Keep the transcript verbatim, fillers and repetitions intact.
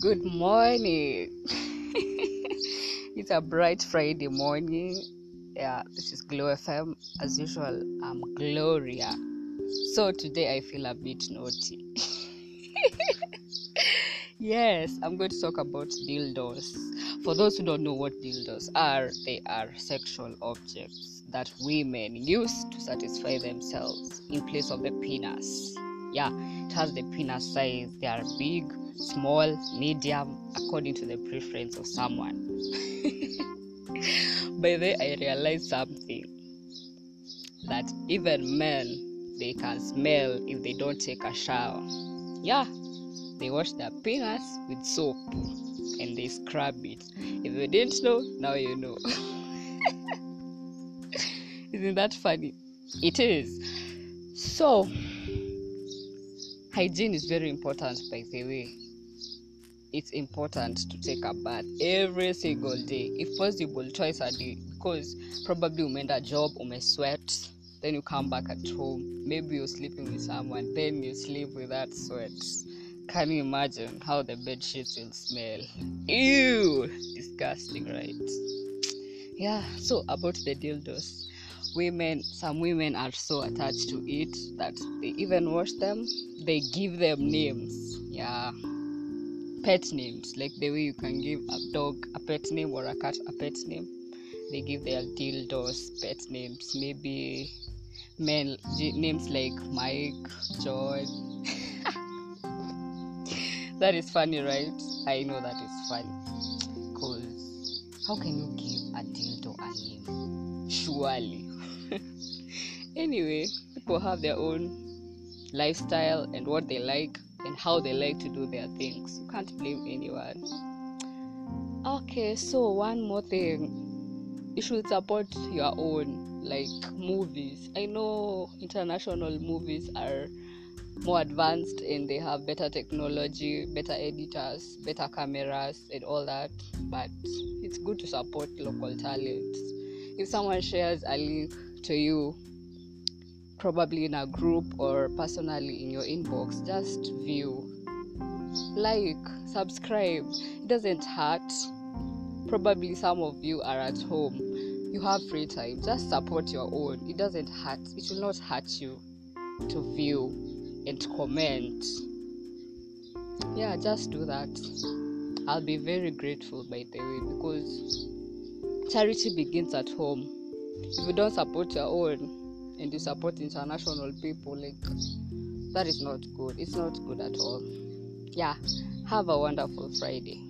Good morning. It's a bright Friday morning. Yeah, this is Glow F M. As usual, I'm Gloria. So today I feel a bit naughty. Yes, I'm going to talk about dildos. For those who don't know what dildos are, they are sexual objects that women use to satisfy themselves in place of the penis. Yeah, it has the penis size. They are big, small, medium, according to the preference of someone. By the way, I realized something, that even men, they can smell if they don't take a shower. Yeah, they wash their penis with soap and they scrub it. If you didn't know, now you know. Isn't that funny? It is. So, hygiene is very important, by the way. It's important to take a bath every single day, if possible twice a day, because probably you made a job, you may sweat, then you come back at home, maybe you're sleeping with someone, then you sleep with that sweat. Can you imagine how the bed sheets will smell? Ew, disgusting, right? Yeah. So about the dildos, women, some women are so attached to it that they even wash them. They give them names. Yeah, pet names, like the way you can give a dog a pet name or a cat a pet name. They give their dildos pet names. Maybe men names like Mike, Joy. That is funny, right? I know that is funny, because how can you give a dildo a name? Surely. Anyway, people have their own lifestyle and what they like and how they like to do their things. You can't blame anyone. Okay, so one more thing, you should support your own, like movies. I know international movies are more advanced and they have better technology, better editors, better cameras and all that, but it's good to support local talents. If someone shares a link to you, probably in a group or personally in your inbox, just view, like, subscribe. It doesn't hurt. Probably some of you are at home, you have free time, just support your own. It doesn't hurt. It will not hurt you to view and comment. Yeah, just do that. I'll be very grateful, by the way, because charity begins at home. If you don't support your own and you support international people, like, that is not good. It's not good at all. Yeah, have a wonderful Friday.